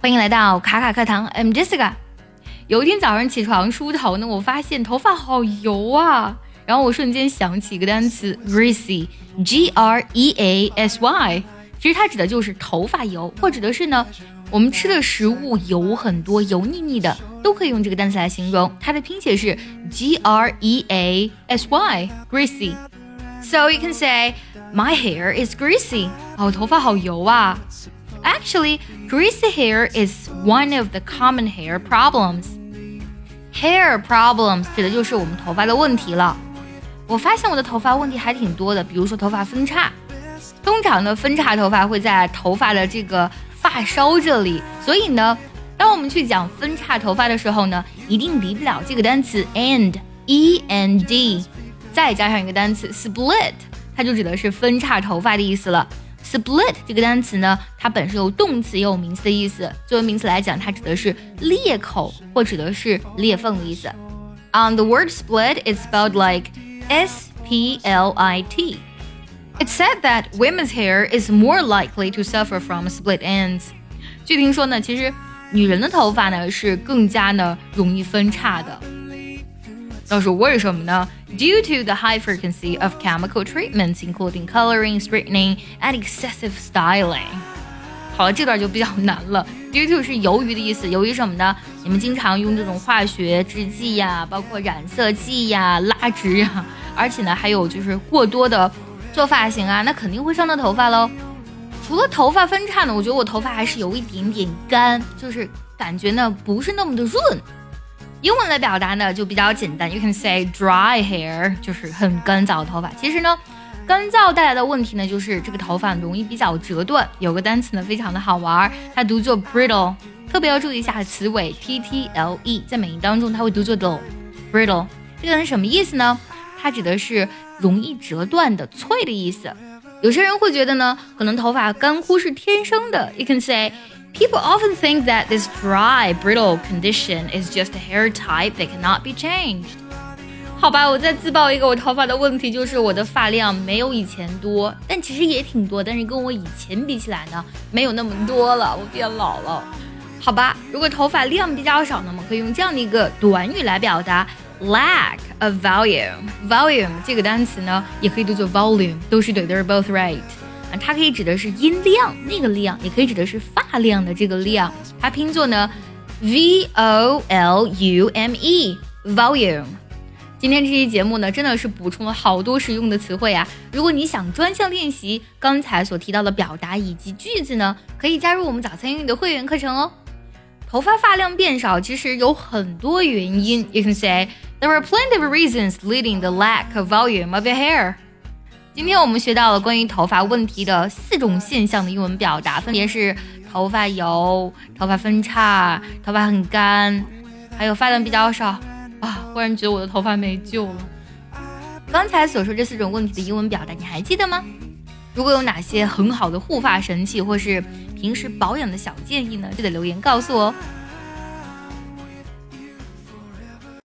欢迎来到卡卡课堂 ，I'm Jessica。有一天早上起床梳头呢，我发现头发好油啊，然后我瞬间想起一个单词 greasy，G-R-E-A-S-Y， 其实它指的就是头发油，或指的是呢我们吃的食物油很多，油腻腻的，都可以用这个单词来形容。它的拼写是 G-R-E-A-S-Y， greasy。So you can say my hair is greasy. 我头发好油啊。Actually, greasy hair is one of the common hair problems. Hair problems 指的就是我们头发的问题了。我发现我的头发问题还挺多的，比如说头发分叉。通常呢，分叉头发会在头发的这个发梢这里，所以呢，当我们去讲分叉头发的时候呢，一定离不了这个单词 end，E-N-D， 再加上一个单词 split， 它就指的是分叉头发的意思了。Split 这个单词呢，它本身有动词也有名词的意思。作为名词来讲，它指的是裂口或指的是裂缝的意思。The word split is spelled like S-P-L-I-T. It's said that women's hair is more likely to suffer from split ends. 据听说呢，其实女人的头发呢是更加呢容易分叉的。那是为什么呢？Due to the high frequency of chemical treatments, including coloring, straightening, and excessive styling. 好了，这段就比较难了。Due to 是由于的意思，由于什么呢？你们经常用这种化学制剂呀，包括染色剂呀、拉直呀，而且呢，还有就是过多的做发型啊，那肯定会伤到头发喽。除了头发分叉呢，我觉得我头发还是有一点点干，就是感觉呢不是那么的润。英文来表达呢就比较简单 You can say dry hair 就是很干燥的头发其实呢干燥带来的问题呢就是这个头发容易比较折断有个单词呢非常的好玩它读作 brittle 特别要注意一下词尾 TTLE 在美音当中它会读作 brittle 这个是什么意思呢它指的是容易折断的脆的意思有些人会觉得呢可能头发干枯是天生的 You can sayPeople often think that this dry, brittle condition is just a hair type that cannot be changed. 好吧，我再自曝一个我头发的问题，就是我的发量没有以前多，但其实也挺多，但是跟我以前比起来呢，没有那么多了，我变老了。好吧，如果头发量比较少呢，我们可以用这样的一个短语来表达 lack of volume. Volume 这个单词呢，也可以读作 volume， 都是对的， they're both right.它可以指的是音量那个量也可以指的是发量的这个量它拼作呢 V-O-L-U-M-E Volume 今天这期节目呢真的是补充了好多实用的词汇啊如果你想专项练习刚才所提到的表达以及句子呢可以加入我们早餐英语的会员课程哦头发发量变少其实有很多原因 You can say There are plenty of reasons leading the lack of volume of your hair今天我们学到了关于头发问题的4种现象的英文表达分别是头发油头发分叉头发很干还有发量比较少啊！忽然觉得我的头发没救了刚才所说这4种问题的英文表达你还记得吗如果有哪些很好的护发神器或是平时保养的小建议呢记得留言告诉我哦